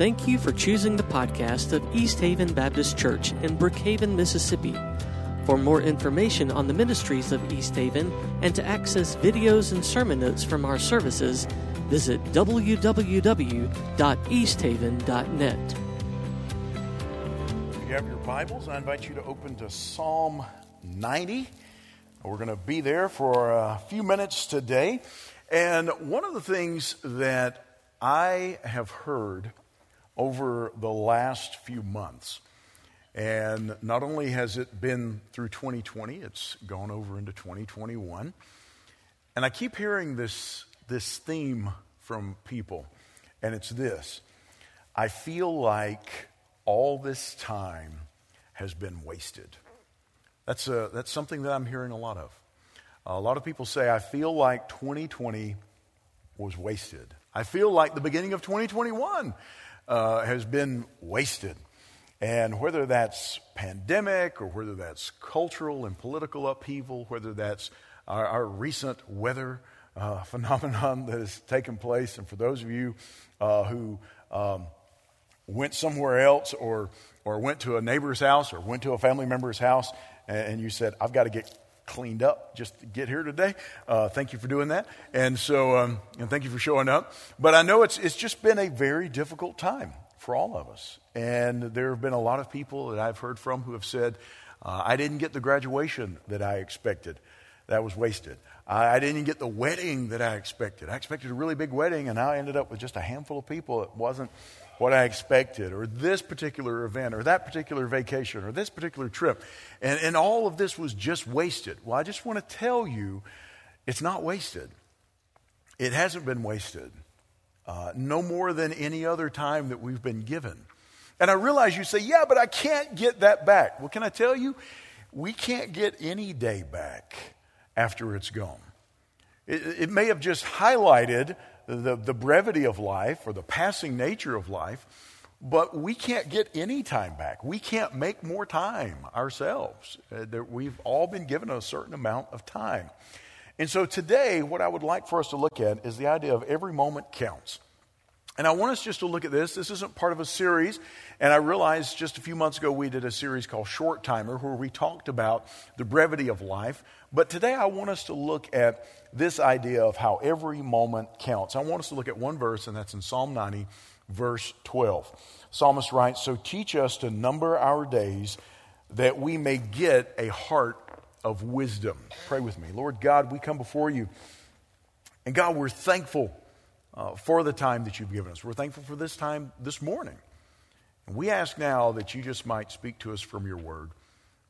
Thank you for choosing the podcast of East Haven Baptist Church in Brookhaven, Mississippi. For more information on the ministries of East Haven and to access videos and sermon notes from our services, visit www.easthaven.net. If you have your Bibles, I invite you to open to Psalm 90. We're going to be there for a few minutes today. And one of the things that I have heard over the last few months, and not only has it been through 2020, it's gone over into 2021, and I keep hearing this theme from people, and it's this: I feel like all this time has been wasted. That's something that I'm hearing a lot of. A lot of people say, I feel like 2020 was wasted. I feel like the beginning of 2021 has been wasted. And whether that's pandemic or whether that's cultural and political upheaval, whether that's our recent weather phenomenon that has taken place, and for those of you who went somewhere else or went to a neighbor's house or went to a family member's house, and you said, I've got to get cleaned up just to get here today. Thank you for doing that. And so, and thank you for showing up. But I know it's just been a very difficult time for all of us. And there have been a lot of people that I've heard from who have said, I didn't get the graduation that I expected. That was wasted. I didn't get the wedding that I expected. I expected a really big wedding, and I ended up with just a handful of people. It wasn't what I expected, or this particular event, or that particular vacation, or this particular trip. And all of this was just wasted. Well, I just want to tell you, it's not wasted. It hasn't been wasted. No more than any other time that we've been given. And I realize you say, yeah, but I can't get that back. Well, can I tell you, we can't get any day back after it's gone. It may have just highlighted the brevity of life or the passing nature of life, but we can't get any time back. We can't make more time ourselves. We've all been given a certain amount of time. And so today, what I would like for us to look at is the idea of every moment counts. And I want us just to look at this. This isn't part of a series. And I realized just a few months ago we did a series called Short Timer where we talked about the brevity of life. But today I want us to look at this idea of how every moment counts. I want us to look at one verse, and that's in Psalm 90, verse 12. Psalmist writes, "So teach us to number our days that we may get a heart of wisdom." Pray with me. Lord God, we come before you. And God, we're thankful for the time that you've given us. We're thankful for this time this morning. And we ask now that you just might speak to us from your word.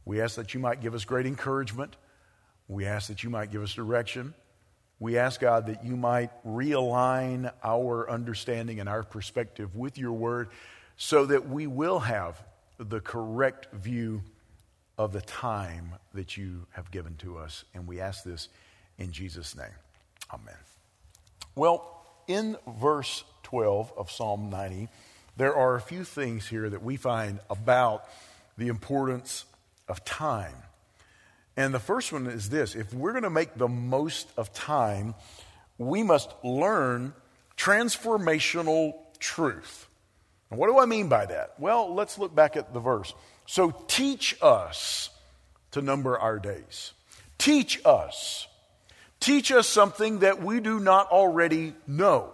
We ask that you might give us great encouragement. We ask that you might give us direction. We ask, God, that you might realign our understanding and our perspective with your word so that we will have the correct view of the time that you have given to us. And we ask this in Jesus' name. Amen. Well, in verse 12 of Psalm 90, there are a few things here that we find about the importance of time. And the first one is this: if we're going to make the most of time, we must learn transformational truth. And what do I mean by that? Well, let's look back at the verse. So teach us to number our days. Teach us. Teach us something that we do not already know.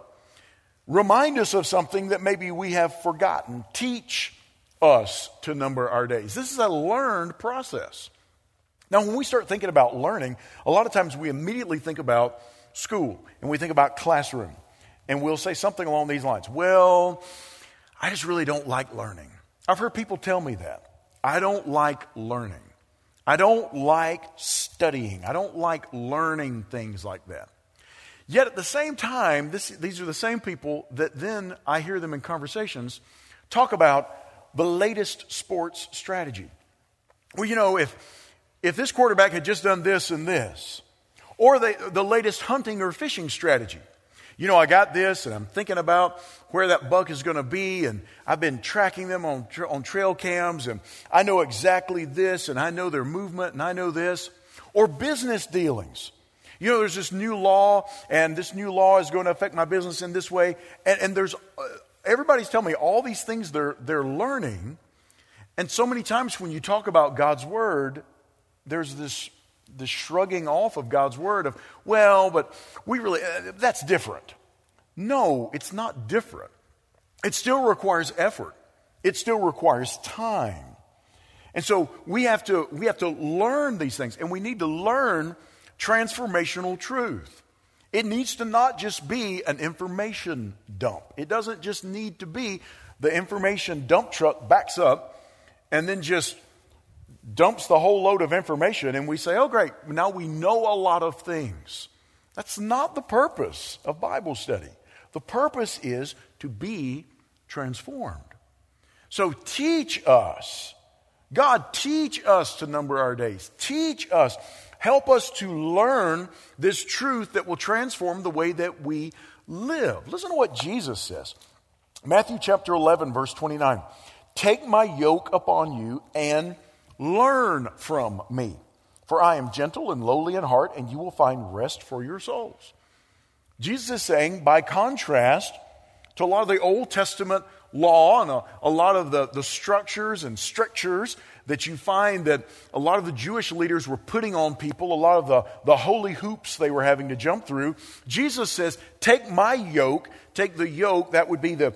Remind us of something that maybe we have forgotten. Teach us to number our days. This is a learned process. Now, when we start thinking about learning, a lot of times we immediately think about school and we think about classroom. And we'll say something along these lines. Well, I just really don't like learning. I've heard people tell me that. I don't like learning. I don't like studying. I don't like learning things like that. Yet at the same time, these are the same people that then I hear them in conversations talk about the latest sports strategy. Well, you know, if this quarterback had just done this and this, or the latest hunting or fishing strategy. You know, I got this, and I'm thinking about where that buck is going to be, and I've been tracking them on trail cams, and I know exactly this, and I know their movement, and I know this. Or business dealings. You know, there's this new law, and this new law is going to affect my business in this way, and there's everybody's telling me all these things they're learning. And so many times when you talk about God's word, there's this shrugging off of God's word of, well, but we really, that's different. No, it's not different. It still requires effort. It still requires time. And so we have to learn these things, and we need to learn transformational truth. It needs to not just be an information dump. It doesn't just need to be the information dump truck backs up and then just dumps the whole load of information and we say, oh great, now we know a lot of things. That's not the purpose of Bible study. The purpose is to be transformed. So teach us. God, teach us to number our days. Teach us. Help us to learn this truth that will transform the way that we live. Listen to what Jesus says. Matthew chapter 11, verse 29. Take my yoke upon you and learn from me. For I am gentle and lowly in heart, and you will find rest for your souls. Jesus is saying, by contrast to a lot of the Old Testament law and a lot of the structures and strictures that you find that a lot of the Jewish leaders were putting on people, a lot of the holy hoops they were having to jump through, Jesus says, take my yoke, take the yoke, that would be the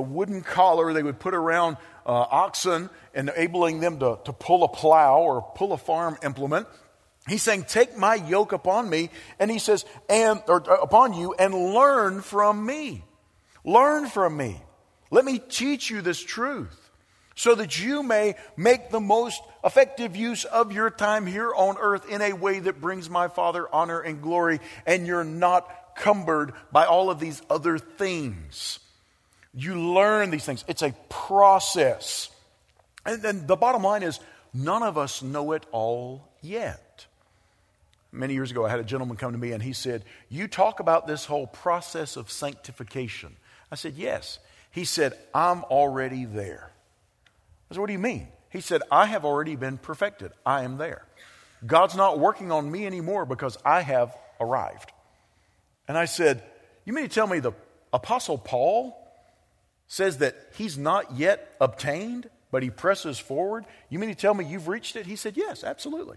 wooden collar they would put around oxen and enabling them to pull a plow or pull a farm implement. He's saying, take my yoke upon me, and he says, upon you, and learn from me. Learn from me. Let me teach you this truth, so that you may make the most effective use of your time here on earth in a way that brings my Father honor and glory, and you're not cumbered by all of these other things. You learn these things. It's a process. And then the bottom line is, none of us know it all yet. Many years ago, I had a gentleman come to me and he said, you talk about this whole process of sanctification. I said, yes. He said, I'm already there. I said, what do you mean? He said, I have already been perfected. I am there. God's not working on me anymore because I have arrived. And I said, you mean to tell me the Apostle Paul says that he's not yet obtained, but he presses forward? You mean to tell me you've reached it? He said, yes, absolutely.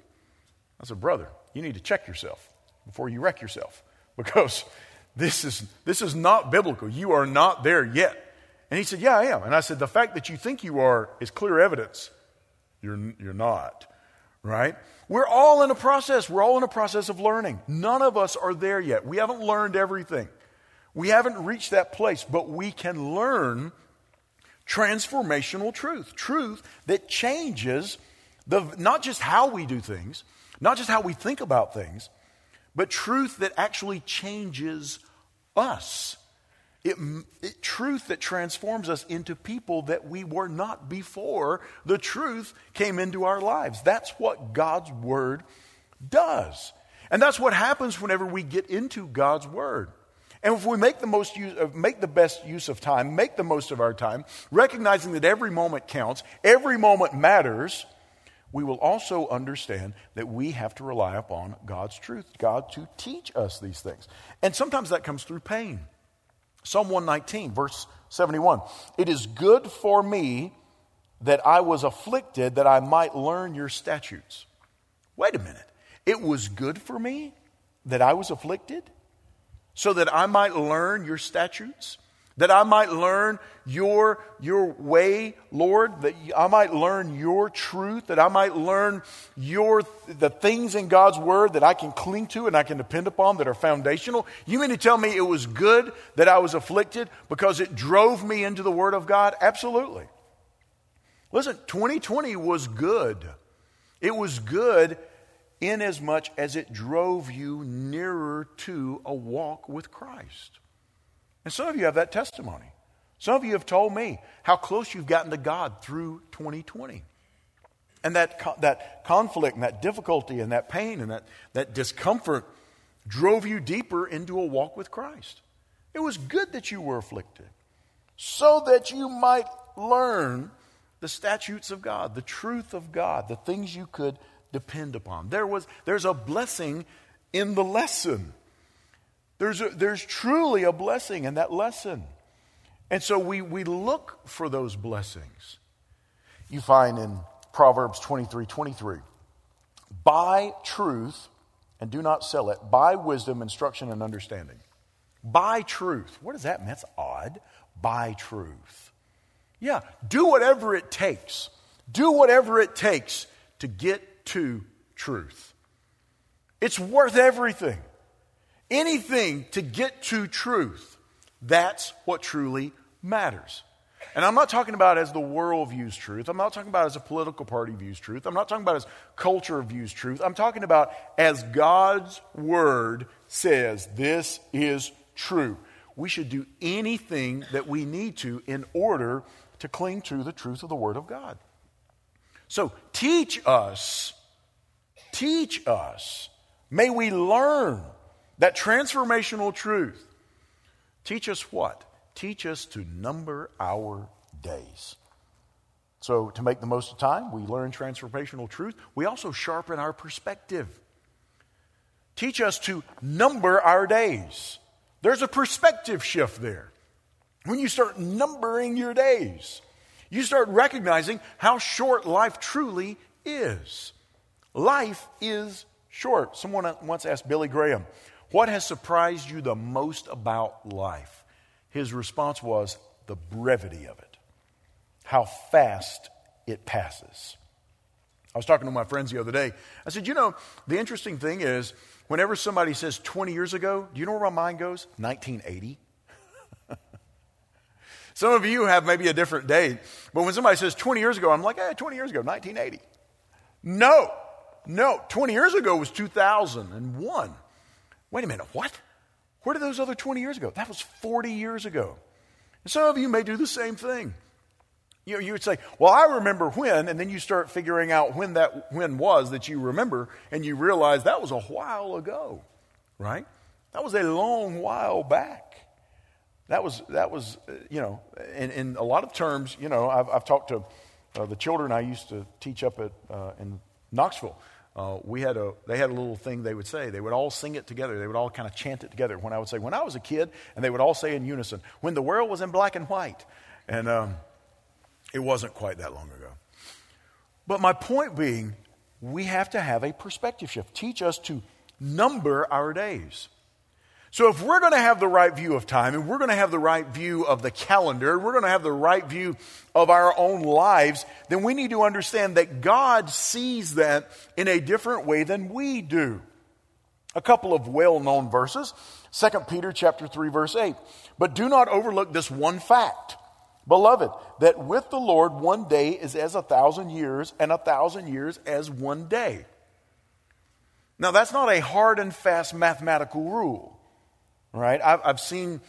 I said, brother, you need to check yourself before you wreck yourself, because this is not biblical. You are not there yet. And he said, yeah, I am. And I said, the fact that you think you are is clear evidence you're not, right? We're all in a process. We're all in a process of learning. None of us are there yet. We haven't learned everything. We haven't reached that place, but we can learn transformational truth, truth that changes not just how we do things, not just how we think about things, but truth that actually changes us. Truth that transforms us into people that we were not before the truth came into our lives. That's what God's word does. And that's what happens whenever we get into God's word. And if we make the best use of time, make the most of our time, recognizing that every moment counts, every moment matters, we will also understand that we have to rely upon God's truth, God to teach us these things. And sometimes that comes through pain. Psalm 119, verse 71. It is good for me that I was afflicted, that I might learn your statutes. Wait a minute. It was good for me that I was afflicted, so that I might learn your statutes, that I might learn your way, Lord, that I might learn your truth, that I might learn the things in God's word that I can cling to and I can depend upon that are foundational. You mean to tell me it was good that I was afflicted because it drove me into the word of God? Absolutely. Listen, 2020 was good. It was good in as much as it drove you nearer to a walk with Christ. And some of you have that testimony. Some of you have told me how close you've gotten to God through 2020. And that conflict and that difficulty and that pain and that discomfort drove you deeper into a walk with Christ. It was good that you were afflicted, so that you might learn the statutes of God, the truth of God, the things you could depend upon. There's a blessing in the lesson. There's truly a blessing in that lesson. And so we look for those blessings. You find in Proverbs 23:23, buy truth and do not sell it. Buy wisdom, instruction, and understanding. Buy truth. What does that mean? That's odd. Buy truth. Yeah, do whatever it takes. Do whatever it takes to get to truth. It's worth everything. Anything to get to truth. That's what truly matters. And I'm not talking about as the world views truth. I'm not talking about as a political party views truth. I'm not talking about as culture views truth. I'm talking about as God's word says, this is true. We should do anything that we need to in order to cling to the truth of the word of God. So teach us, may we learn that transformational truth. Teach us what? Teach us to number our days. So to make the most of time, we learn transformational truth. We also sharpen our perspective. Teach us to number our days. There's a perspective shift there. When you start numbering your days, you start recognizing how short life truly is. Life is short. Someone once asked Billy Graham, what has surprised you the most about life? His response was the brevity of it, how fast it passes. I was talking to my friends the other day. I said, you know, the interesting thing is, whenever somebody says 20 years ago, do you know where my mind goes? 1980. Some of you have maybe a different date, but when somebody says 20 years ago, I'm like, hey, 20 years ago, 1980. No, 20 years ago was 2001. Wait a minute, what? Where did those other 20 years go? That was 40 years ago. And some of you may do the same thing. You would say, well, I remember when, and then you start figuring out when that when was that you remember, and you realize that was a while ago, right? That was a long while back. That was you know, in a lot of terms, you know, I've talked to the children I used to teach up at in Knoxville. They had a little thing they would say. They would all sing it together. They would all kind of chant it together. When I would say, when I was a kid, and they would all say in unison, when the world was in black and white. And it wasn't quite that long ago. But my point being, we have to have a perspective shift. Teach us to number our days. So if we're going to have the right view of time, and we're going to have the right view of the calendar, and we're going to have the right view of our own lives, then we need to understand that God sees that in a different way than we do. A couple of well-known verses, 2 Peter chapter 3, verse 8. But do not overlook this one fact, beloved, that with the Lord one day is as 1,000 years, and 1,000 years as one day. Now that's not a hard and fast mathematical rule. Right? I've seen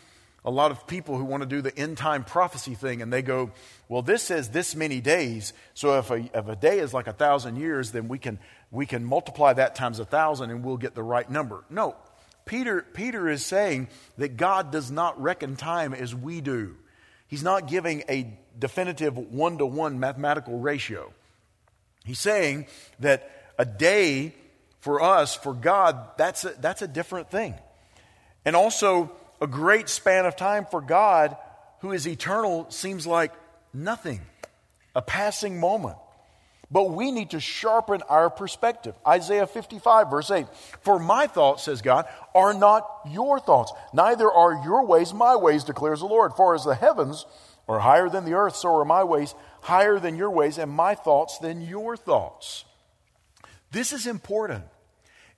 a lot of people who want to do the end time prophecy thing, and they go, well, this says this many days, so if a day is like 1,000 years, then we can multiply that times 1,000 and we'll get the right number. No, Peter is saying that God does not reckon time as we do. He's not giving a definitive 1-to-1 mathematical ratio. He's saying that a day for us, for God, that's a different thing. And also, a great span of time for God, who is eternal, seems like nothing, a passing moment. But we need to sharpen our perspective. Isaiah 55, verse 8, for my thoughts, says God, are not your thoughts, neither are your ways my ways, declares the Lord. For as the heavens are higher than the earth, so are my ways higher than your ways, and my thoughts than your thoughts. This is important.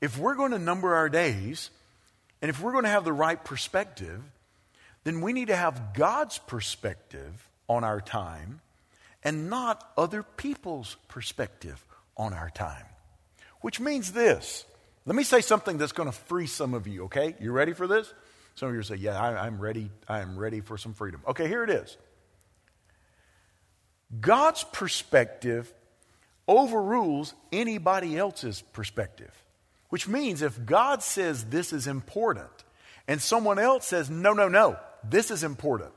If we're going to number our days, and if we're going to have the right perspective, then we need to have God's perspective on our time and not other people's perspective on our time. Which means this. Let me say something that's going to free some of you, okay? You ready for this? Some of you say, yeah, I'm ready. I am ready for some freedom. Okay, here it is. God's perspective overrules anybody else's perspective. Which means if God says this is important and someone else says, no, this is important,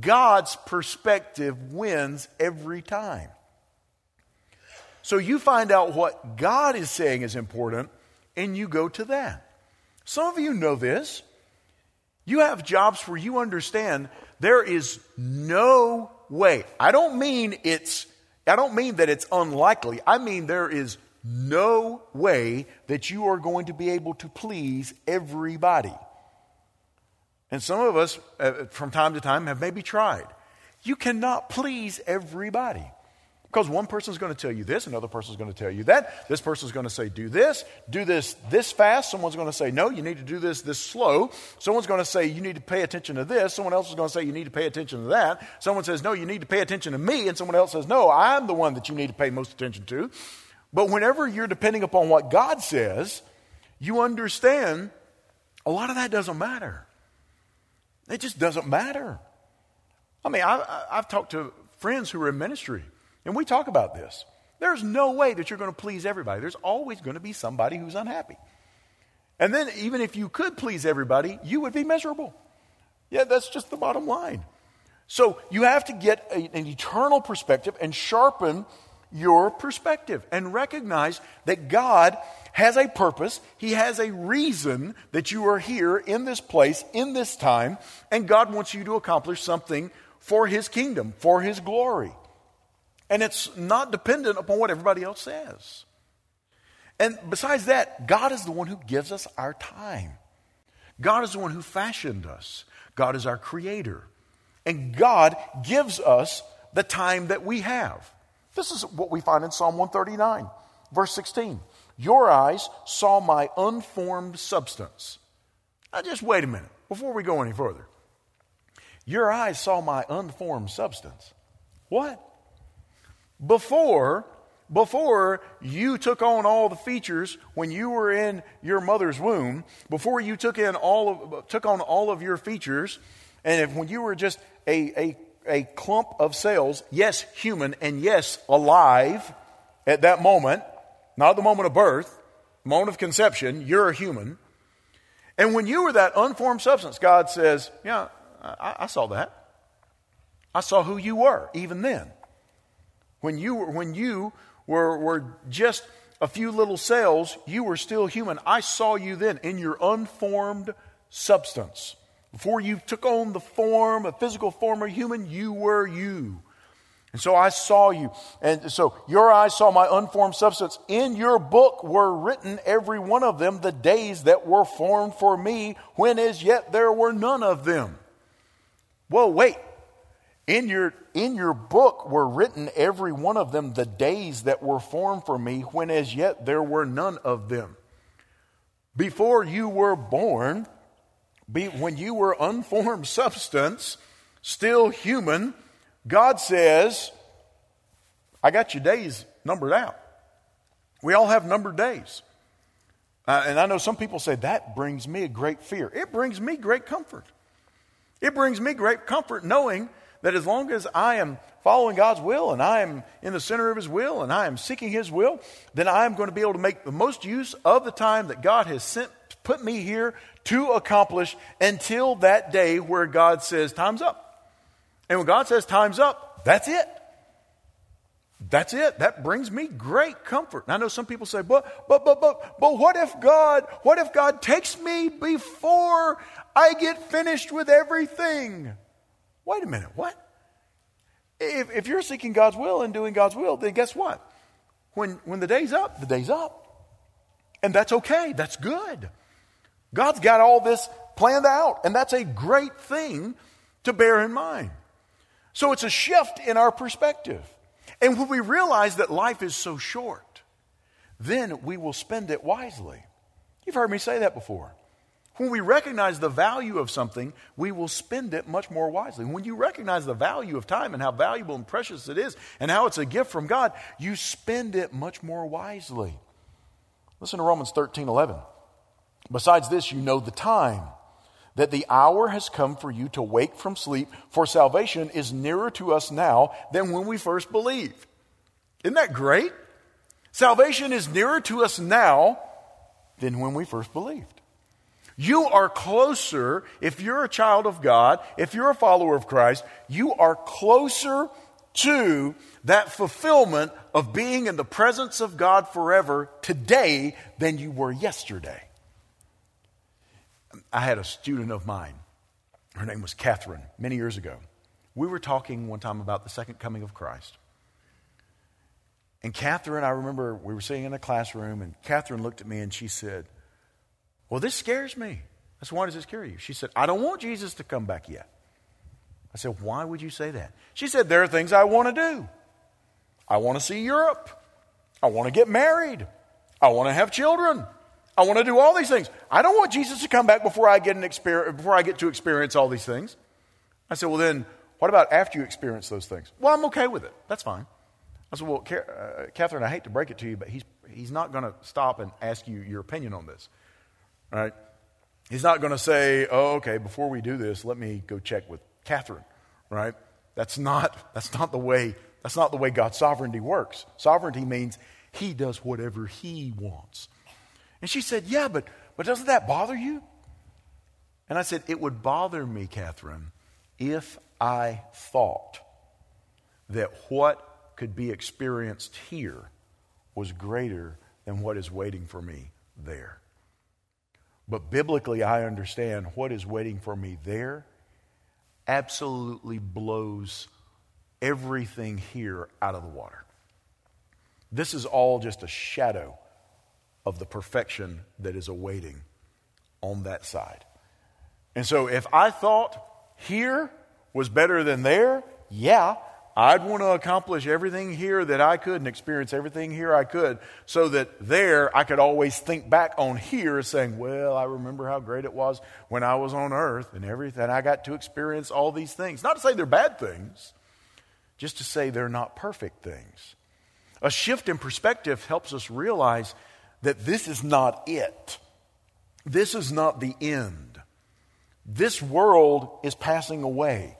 God's perspective wins every time. So you find out what God is saying is important and you go to that. Some of you know this. You have jobs where you understand There is no way. I don't mean that it's unlikely. I mean there is no way that you are going to be able to please everybody. And some of us, from time to time, have maybe tried. You cannot please everybody. Because one person's going to tell you this, another person's going to tell you that. This person's going to say, do this fast. Someone's going to say, no, you need to do this slow. Someone's going to say, you need to pay attention to this. Someone else is going to say, you need to pay attention to that. Someone says, no, you need to pay attention to me. And someone else says, no, I'm the one that you need to pay most attention to. But whenever you're depending upon what God says, you understand a lot of that doesn't matter. It just doesn't matter. I mean, I've talked to friends who are in ministry, and we talk about this. There's no way that you're going to please everybody. There's always going to be somebody who's unhappy. And then even if you could please everybody, you would be miserable. Yeah, that's just the bottom line. So you have to get an eternal perspective and sharpen your perspective and recognize that God has a purpose. He has a reason that you are here in this place, in this time, and God wants you to accomplish something for His kingdom, for His glory. And it's not dependent upon what everybody else says. And besides that, God is the one who gives us our time. God is the one who fashioned us. God is our creator. And God gives us the time that we have. This is what we find in Psalm 139, verse 16. Your eyes saw my unformed substance. Now just wait a minute before we go any further. Your eyes saw my unformed substance. What? Before you took on all the features when you were in your mother's womb, before you took on all of your features, and when you were just a clump of cells, yes, human, and yes, alive at that moment, not the moment of birth, moment of conception, you're a human. And when you were that unformed substance, God says, yeah, I saw that. I saw who you were even then. When you were just a few little cells, you were still human. I saw you then in your unformed substance. Before you took on the form, a physical form of human, you were you. And so I saw you. And so your eyes saw my unformed substance. In your book were written, every one of them, the days that were formed for me, when as yet there were none of them. Whoa, wait. In your book were written, every one of them, the days that were formed for me, when as yet there were none of them. Before you were born, when you were unformed substance, still human, God says, I got your days numbered out. We all have numbered days. And I know some people say, that brings me a great fear. It brings me great comfort. It brings me great comfort knowing that as long as I am following God's will and I am in the center of His will and I am seeking His will, then I am going to be able to make the most use of the time that God has put me here to accomplish until that day where God says, time's up. And when God says, time's up, that's it. That's it. That brings me great comfort. And I know some people say, but what if God takes me before I get finished with everything? Wait a minute, what? If you're seeking God's will and doing God's will, then guess what? When the day's up, the day's up. And that's okay, that's good. God's got all this planned out, and that's a great thing to bear in mind. So it's a shift in our perspective. And when we realize that life is so short, then we will spend it wisely. You've heard me say that before. When we recognize the value of something, we will spend it much more wisely. When you recognize the value of time and how valuable and precious it is and how it's a gift from God, you spend it much more wisely. Listen to Romans 13:11. Besides this, you know the time, that the hour has come for you to wake from sleep, for salvation is nearer to us now than when we first believed. Isn't that great? Salvation is nearer to us now than when we first believed. You are closer, if you're a child of God, if you're a follower of Christ, you are closer to that fulfillment of being in the presence of God forever today than you were yesterday. I had a student of mine Her name was Catherine, many years ago. We were talking one time about the second coming of Christ. And Catherine, I remember we were sitting in a classroom, and Catherine looked at me and she said, well, this scares me. I said, why does it scare you? She said, I don't want Jesus to come back yet. I said, why would you say that? She said, there are things I want to do. I want to see Europe. I want to get married. I want to have children. I want to do all these things. I don't want Jesus to come back before I get to experience all these things. I said, well, then what about after you experience those things? Well, I'm okay with it. That's fine. I said, well, Catherine, I hate to break it to you, but he's not going to stop and ask you your opinion on this, right? He's not going to say, oh, okay, before we do this, let me go check with Catherine, right? That's not the way God's sovereignty works. Sovereignty means he does whatever he wants. And she said, yeah, but doesn't that bother you? And I said, it would bother me, Catherine, if I thought that what could be experienced here was greater than what is waiting for me there. But biblically, I understand what is waiting for me there absolutely blows everything here out of the water. This is all just a shadow of the perfection that is awaiting on that side. And so if I thought here was better than there, yeah, I'd want to accomplish everything here that I could and experience everything here I could, so that there I could always think back on here saying, well, I remember how great it was when I was on earth and everything. I got to experience all these things. Not to say they're bad things, just to say they're not perfect things. A shift in perspective helps us realize that this is not it. This is not the end. This world is passing away.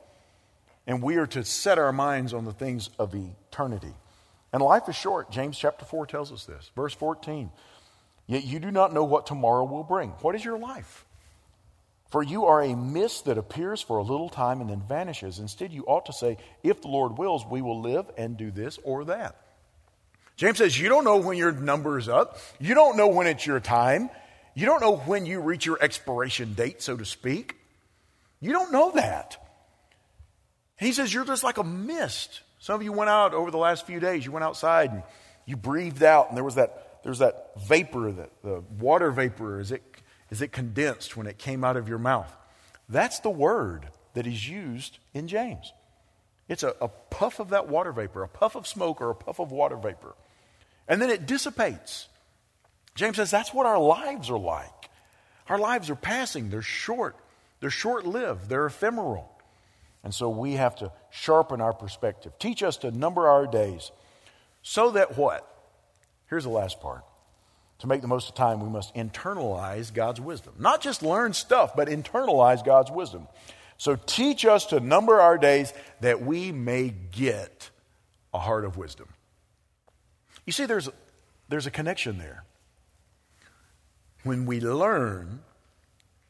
And we are to set our minds on the things of eternity. And life is short. James chapter 4 tells us this. Verse 14. Yet you do not know what tomorrow will bring. What is your life? For you are a mist that appears for a little time and then vanishes. Instead, you ought to say, if the Lord wills, we will live and do this or that. James says, you don't know when your number is up. You don't know when it's your time. You don't know when you reach your expiration date, so to speak. You don't know that. He says, you're just like a mist. Some of you went out over the last few days. You went outside and you breathed out. And there was that vapor, the water vapor as it condensed when it came out of your mouth. That's the word that is used in James. It's a puff of that water vapor, a puff of smoke or a puff of water vapor. And then it dissipates. James says that's what our lives are like. Our lives are passing. They're short. They're short-lived. They're ephemeral. And so we have to sharpen our perspective. Teach us to number our days so that what? Here's the last part. To make the most of time, we must internalize God's wisdom. Not just learn stuff, but internalize God's wisdom. So teach us to number our days that we may get a heart of wisdom. You see, there's a connection there. When we learn,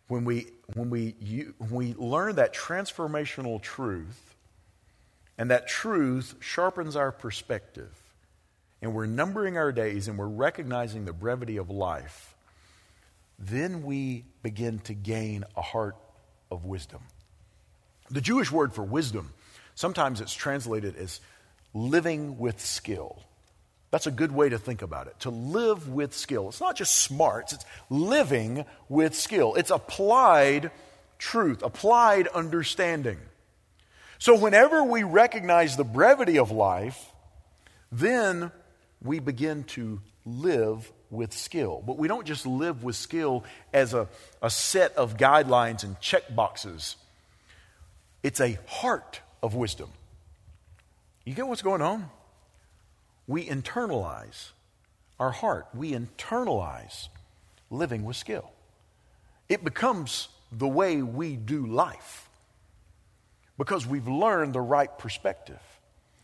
when we learn that transformational truth, and that truth sharpens our perspective, and we're numbering our days and we're recognizing the brevity of life, then we begin to gain a heart of wisdom. The Jewish word for wisdom, sometimes it's translated as living with skill. That's a good way to think about it, to live with skill. It's not just smarts, it's living with skill. It's applied truth, applied understanding. So whenever we recognize the brevity of life, then we begin to live with skill. But we don't just live with skill as a set of guidelines and checkboxes. It's a heart of wisdom. You get what's going on? We internalize our heart. We internalize living with skill. It becomes the way we do life because we've learned the right perspective.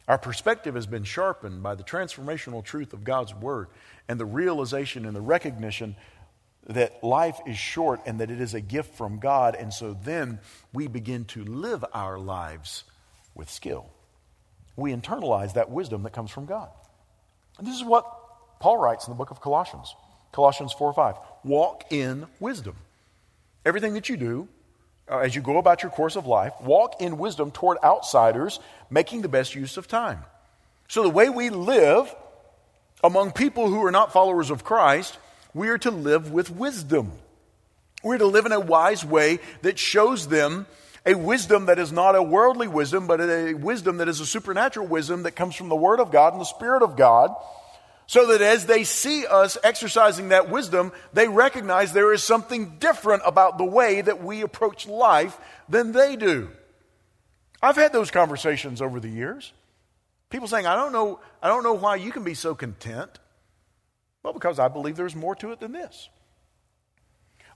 Our perspective has been sharpened by the transformational truth of God's word and the realization and the recognition that life is short and that it is a gift from God. And so then we begin to live our lives with skill. We internalize that wisdom that comes from God. And this is what Paul writes in the book of Colossians. Colossians 4:5. Walk in wisdom. Everything that you do, as you go about your course of life, walk in wisdom toward outsiders, making the best use of time. So the way we live among people who are not followers of Christ, we are to live with wisdom. We're to live in a wise way that shows them a wisdom that is not a worldly wisdom, but a wisdom that is a supernatural wisdom that comes from the Word of God and the Spirit of God, so that as they see us exercising that wisdom, they recognize there is something different about the way that we approach life than they do. I've had those conversations over the years. People saying, I don't know why you can be so content. Well, because I believe there's more to it than this.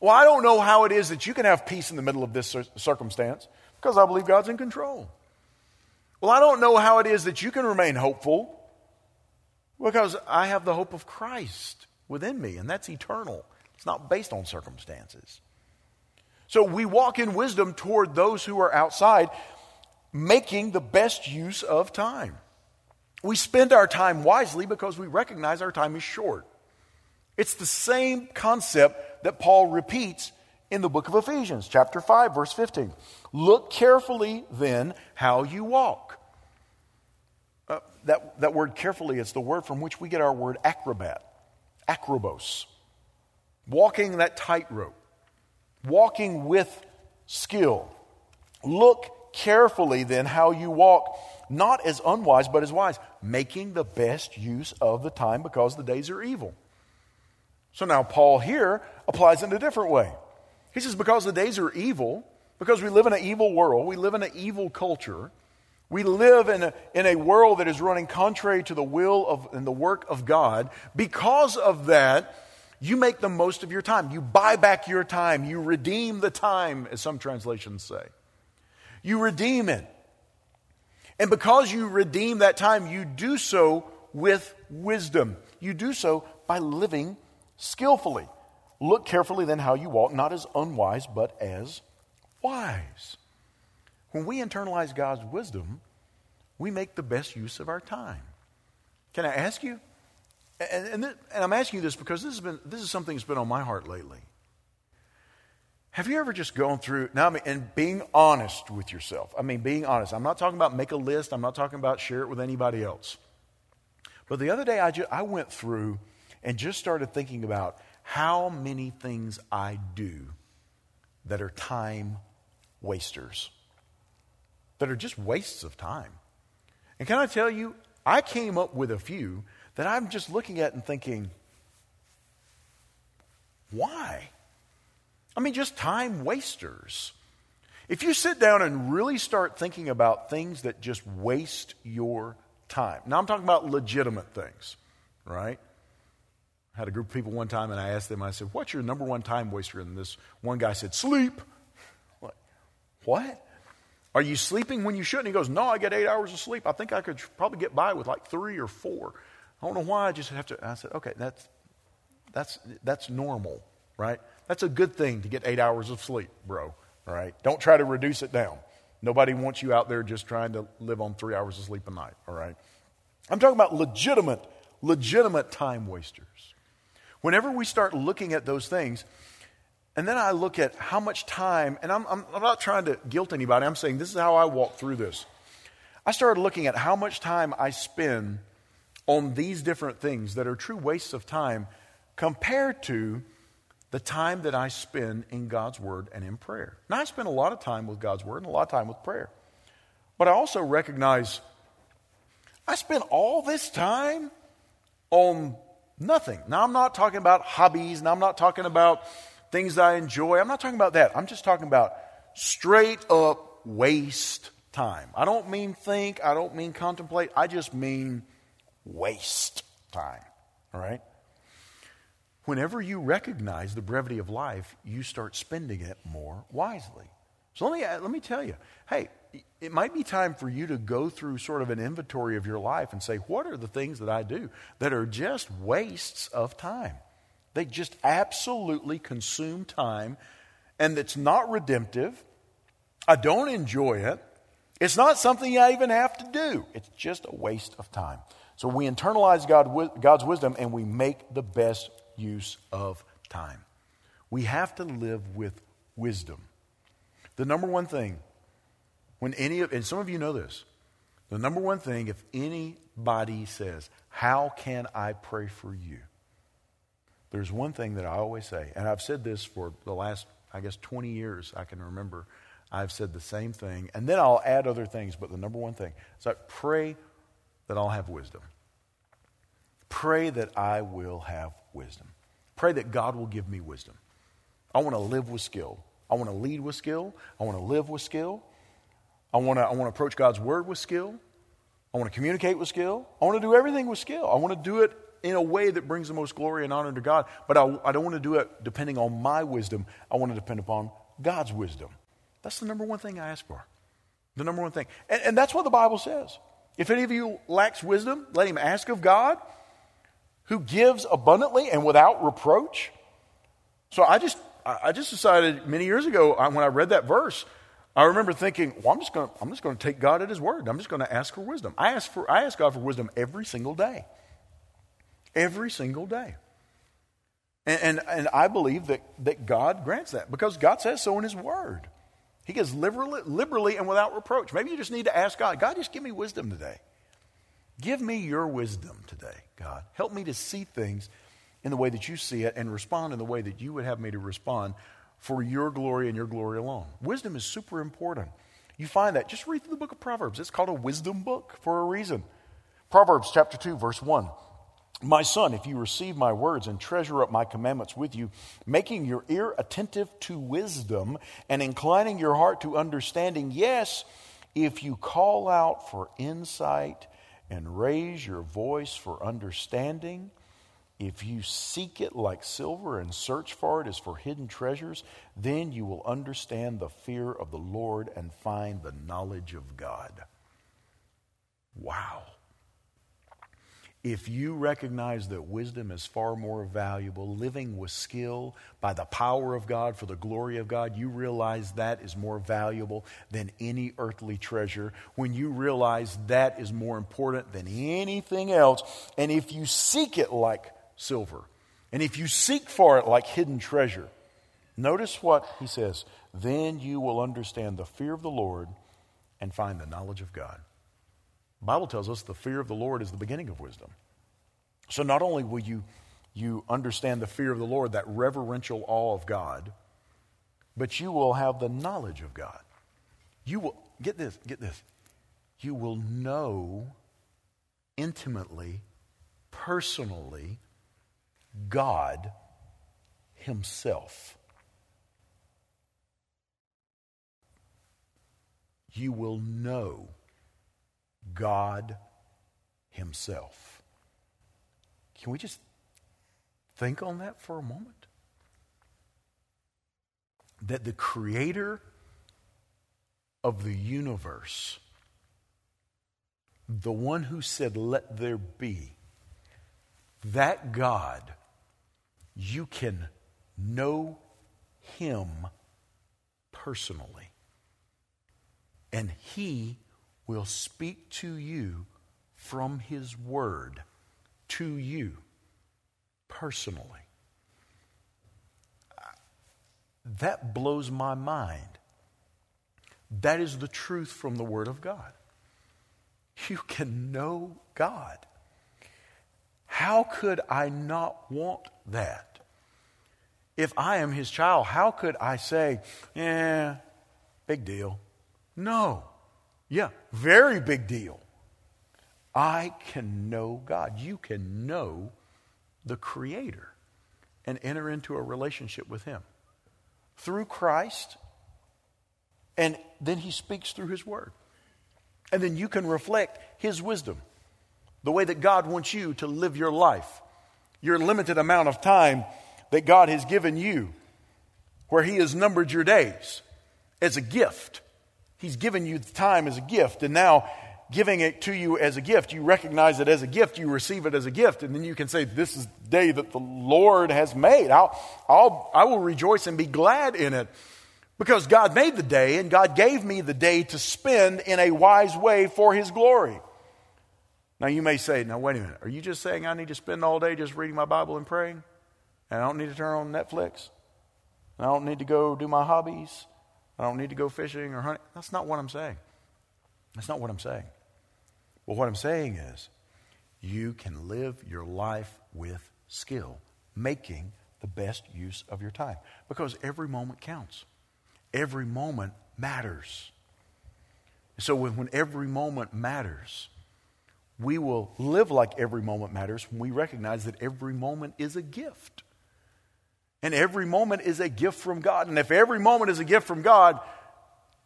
Well, I don't know how it is that you can have peace in the middle of this circumstance, because I believe God's in control. Well, I don't know how it is that you can remain hopeful, because I have the hope of Christ within me, and that's eternal. It's not based on circumstances. So we walk in wisdom toward those who are outside, making the best use of time. We spend our time wisely because we recognize our time is short. It's the same concept that Paul repeats in the book of Ephesians, chapter 5, verse 15. Look carefully then how you walk. That word carefully is the word from which we get our word acrobat, acrobos. Walking that tightrope, walking with skill. Look carefully then how you walk, not as unwise but as wise, making the best use of the time because the days are evil. So now Paul here applies it in a different way. He says because the days are evil, because we live in an evil world, we live in an evil culture, we live in a world that is running contrary to the will of and the work of God. Because of that, you make the most of your time. You buy back your time. You redeem the time, as some translations say. You redeem it. And because you redeem that time, you do so with wisdom. You do so by living skillfully. Look carefully then how you walk, not as unwise, but as wise. When we internalize God's wisdom, we make the best use of our time. Can I ask you? And I'm asking you this because this is something that's been on my heart lately. Have you ever just gone through and being honest with yourself? I mean, being honest. I'm not talking about make a list. I'm not talking about share it with anybody else. But the other day, I went through and just started thinking about how many things I do that are time wasters, that are just wastes of time. And can I tell you, I came up with a few that I'm just looking at and thinking, why? I mean, just time wasters. If you sit down and really start thinking about things that just waste your time. Now, I'm talking about legitimate things, right? I had a group of people one time, and I asked them, I said, what's your number one time waster? And this one guy said, sleep. I'm like, what? Are you sleeping when you shouldn't? He goes, no, I get 8 hours of sleep. I think I could probably get by with like 3 or 4. I don't know why, I just have to. I said, okay, that's normal, right? That's a good thing to get 8 hours of sleep, bro, right? Don't try to reduce it down. Nobody wants you out there just trying to live on 3 hours of sleep a night, all right? I'm talking about legitimate time wasters. Whenever we start looking at those things, and then I look at how much time, and I'm not trying to guilt anybody. I'm saying this is how I walk through this. I started looking at how much time I spend on these different things that are true wastes of time compared to the time that I spend in God's Word and in prayer. Now, I spend a lot of time with God's Word and a lot of time with prayer. But I also recognize I spend all this time on nothing. Now, I'm not talking about hobbies, and I'm not talking about things I enjoy. I'm not talking about that. I'm just talking about straight up waste time. I don't mean think. I don't mean contemplate. I just mean waste time. All right? Whenever you recognize the brevity of life, you start spending it more wisely. So let me tell you, hey, it might be time for you to go through sort of an inventory of your life and say, what are the things that I do that are just wastes of time? They just absolutely consume time, and it's not redemptive. I don't enjoy it. It's not something I even have to do. It's just a waste of time. So we internalize God's wisdom, and we make the best use of time. We have to live with wisdom. The number one thing, when any of, and some of you know this, the number one thing, if anybody says, how can I pray for you? There's one thing that I always say, and I've said this for the last, I guess, 20 years I can remember. I've said the same thing, and then I'll add other things, but the number one thing is I pray that I'll have wisdom. Pray that I will have wisdom. Pray that God will give me wisdom. I want to live with skill. I want to lead with skill. I want to live with skill. I want to approach God's word with skill. I want to communicate with skill. I want to do everything with skill. I want to do it in a way that brings the most glory and honor to God. But I don't want to do it depending on my wisdom. I want to depend upon God's wisdom. That's the number one thing I ask for. The number one thing. And that's what the Bible says. If any of you lacks wisdom, let him ask of God, who gives abundantly and without reproach. So I just decided many years ago when I read that verse, I remember thinking, well, I'm just going to take God at his word. I'm just going to ask for wisdom. I ask God for wisdom every single day. Every single day. And I believe that God grants that because God says so in his word. He gives liberally and without reproach. Maybe you just need to ask God, God, just give me wisdom today. Give me your wisdom today, God. Help me to see things in the way that you see it and respond in the way that you would have me to respond for your glory and your glory alone. Wisdom is super important. You find that. Just read through the book of Proverbs. It's called a wisdom book for a reason. Proverbs chapter 2, verse 1. My son, if you receive my words and treasure up my commandments with you, making your ear attentive to wisdom and inclining your heart to understanding, yes, if you call out for insight and raise your voice for understanding, if you seek it like silver and search for it as for hidden treasures, then you will understand the fear of the Lord and find the knowledge of God. Wow. If you recognize that wisdom is far more valuable, living with skill by the power of God, for the glory of God, you realize that is more valuable than any earthly treasure. When you realize that is more important than anything else, and if you seek it like silver, and if you seek for it like hidden treasure, notice what he says, then you will understand the fear of the Lord and find the knowledge of God. The Bible tells us the fear of the Lord is the beginning of wisdom. So not only will you understand the fear of the Lord, that reverential awe of God, but you will have the knowledge of God. You will, get this, you will know intimately, personally, God himself. You will know God himself. Can we just think on that for a moment? That the creator of the universe, the one who said, let there be, that God, you can know him personally. And he will speak to you from his word to you personally. That blows my mind. That is the truth from the word of God. You can know God. How could I not want that? If I am his child, how could I say, big deal? No. Yeah, very big deal. I can know God. You can know the Creator and enter into a relationship with him through Christ, and then he speaks through his word. And then you can reflect his wisdom, the way that God wants you to live your life, your limited amount of time that God has given you, where he has numbered your days as a gift. He's given you the time as a gift, and now giving it to you as a gift, you recognize it as a gift, you receive it as a gift, and then you can say, this is the day that the Lord has made. I will rejoice and be glad in it because God made the day and God gave me the day to spend in a wise way for his glory. Now you may say, now wait a minute, are you just saying I need to spend all day just reading my Bible and praying? And I don't need to turn on Netflix? And I don't need to go do my hobbies? I don't need to go fishing or hunting. That's not what I'm saying. That's not what I'm saying. But what I'm saying is you can live your life with skill, making the best use of your time. Because every moment counts. Every moment matters. So when every moment matters, we will live like every moment matters when we recognize that every moment is a gift. And every moment is a gift from God. And if every moment is a gift from God,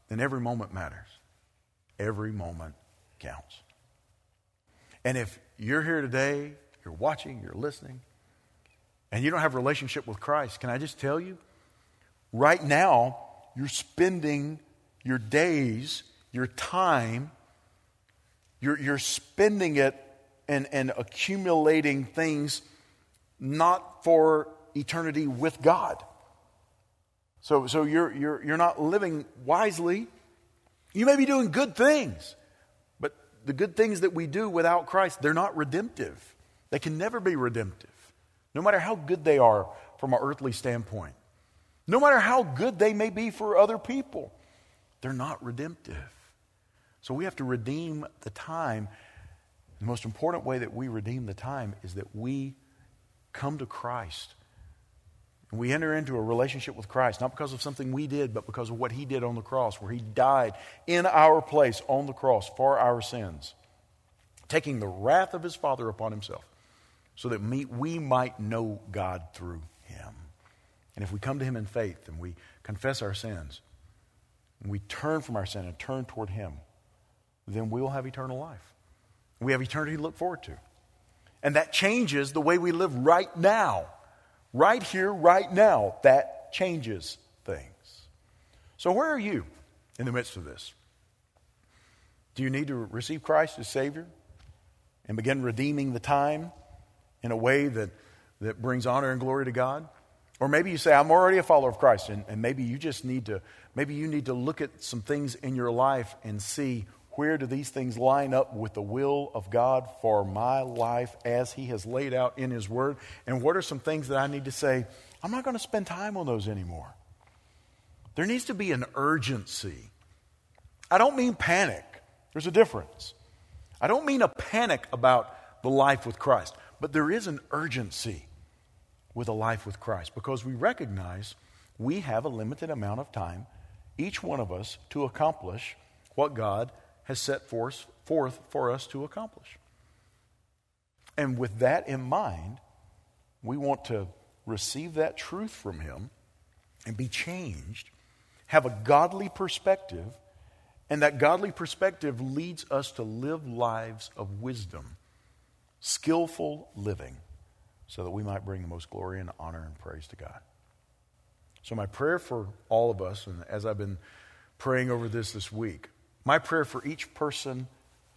then every moment matters. Every moment counts. And if you're here today, you're watching, you're listening, and you don't have a relationship with Christ, can I just tell you? Right now, you're spending your days, your time, you're spending it and accumulating things not for eternity with God. So you're not living wisely. You may be doing good things, but the good things that we do without Christ, they're not redemptive. They can never be redemptive, no matter how good they are from an earthly standpoint. No matter how good they may be for other people, they're not redemptive. So we have to redeem the time. The most important way that we redeem the time is that we come to Christ. And we enter into a relationship with Christ, not because of something we did, but because of what He did on the cross, where He died in our place on the cross for our sins, taking the wrath of His Father upon Himself, so that we might know God through Him. And if we come to Him in faith and we confess our sins, and we turn from our sin and turn toward Him, then we will have eternal life. We have eternity to look forward to. And that changes the way we live right now. Right here, right now, that changes things. So where are you in the midst of this? Do you need to receive Christ as Savior and begin redeeming the time in a way that brings honor and glory to God? Or maybe you say, I'm already a follower of Christ, and maybe you just need to, maybe you need to look at some things in your life and see, where do these things line up with the will of God for my life as He has laid out in His Word? And what are some things that I need to say, I'm not going to spend time on those anymore? There needs to be an urgency. I don't mean panic. There's a difference. I don't mean a panic about the life with Christ, but there is an urgency with a life with Christ, because we recognize we have a limited amount of time, each one of us, to accomplish what God has set forth for us to accomplish. And with that in mind, we want to receive that truth from Him and be changed, have a godly perspective, and that godly perspective leads us to live lives of wisdom, skillful living, so that we might bring the most glory and honor and praise to God. So my prayer for all of us, and as I've been praying over this week, my prayer for each person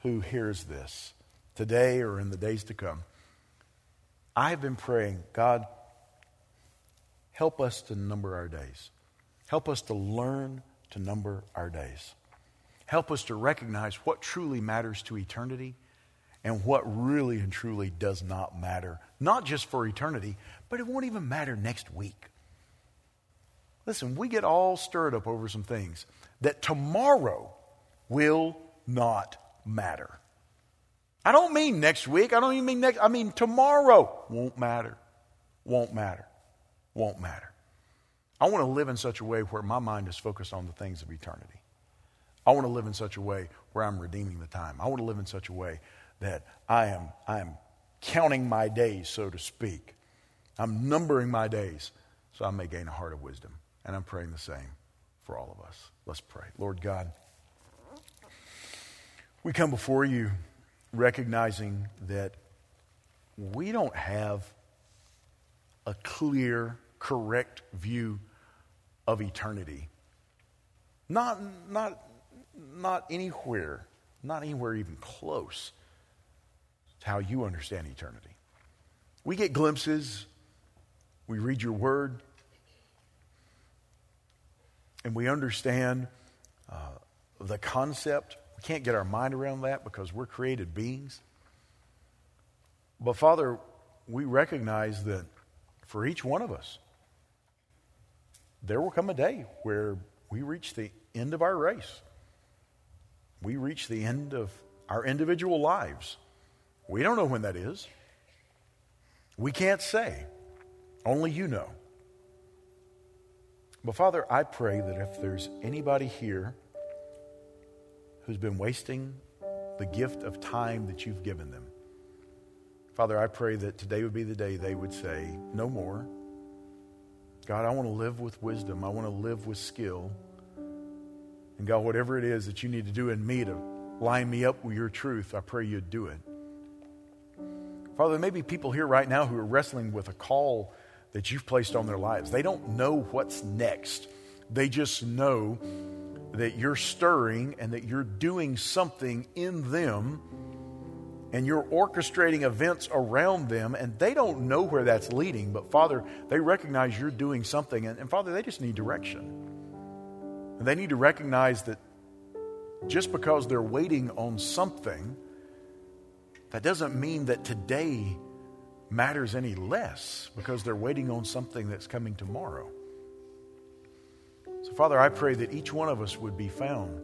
who hears this today or in the days to come, I've been praying, God, help us to number our days. Help us to learn to number our days. Help us to recognize what truly matters to eternity and what really and truly does not matter, not just for eternity, but it won't even matter next week. Listen, we get all stirred up over some things that tomorrow will not matter. I don't mean next week. I don't even mean next. I mean tomorrow won't matter. Won't matter. Won't matter. I want to live in such a way where my mind is focused on the things of eternity. I want to live in such a way where I'm redeeming the time. I want to live in such a way that I am counting my days, so to speak. I'm numbering my days so I may gain a heart of wisdom. And I'm praying the same for all of us. Let's pray. Lord God, we come before You recognizing that we don't have a clear, correct view of eternity. Not anywhere even close to how You understand eternity. We get glimpses, we read Your Word, and we understand the concept. We can't get our mind around that because we're created beings. But Father, we recognize that for each one of us, there will come a day where we reach the end of our race. We reach the end of our individual lives. We don't know when that is. We can't say. Only you know. But Father, I pray that if there's anybody here who's been wasting the gift of time that you've given them, Father, I pray that today would be the day they would say, no more. God, I want to live with wisdom. I want to live with skill. And God, whatever it is that you need to do in me to line me up with your truth, I pray you'd do it. Father, there may be people here right now who are wrestling with a call that you've placed on their lives. They don't know what's next. They just know that you're stirring and that you're doing something in them, and you're orchestrating events around them, and they don't know where that's leading, but Father, they recognize you're doing something, and Father, they just need direction. And they need to recognize that just because they're waiting on something, that doesn't mean that today matters any less, because they're waiting on something that's coming tomorrow. So Father, I pray that each one of us would be found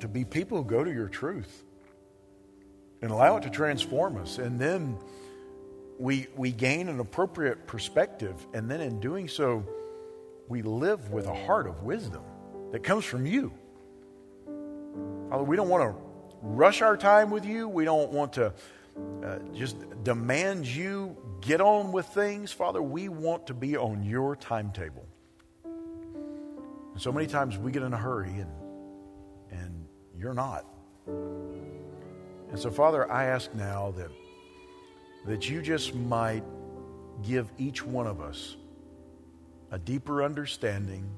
to be people who go to your truth and allow it to transform us. And then we gain an appropriate perspective. And then in doing so, we live with a heart of wisdom that comes from you. Father, we don't want to rush our time with you. We don't want to just demand you get on with things. Father, we want to be on your timetable. And so many times we get in a hurry and you're not. And so, Father, I ask now that you just might give each one of us a deeper understanding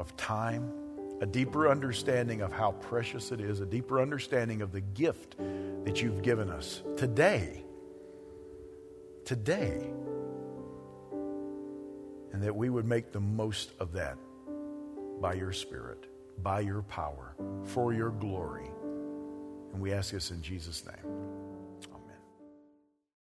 of time, a deeper understanding of how precious it is, a deeper understanding of the gift that you've given us today. Today. And that we would make the most of that by your Spirit, by your power, for your glory. And we ask this in Jesus' name.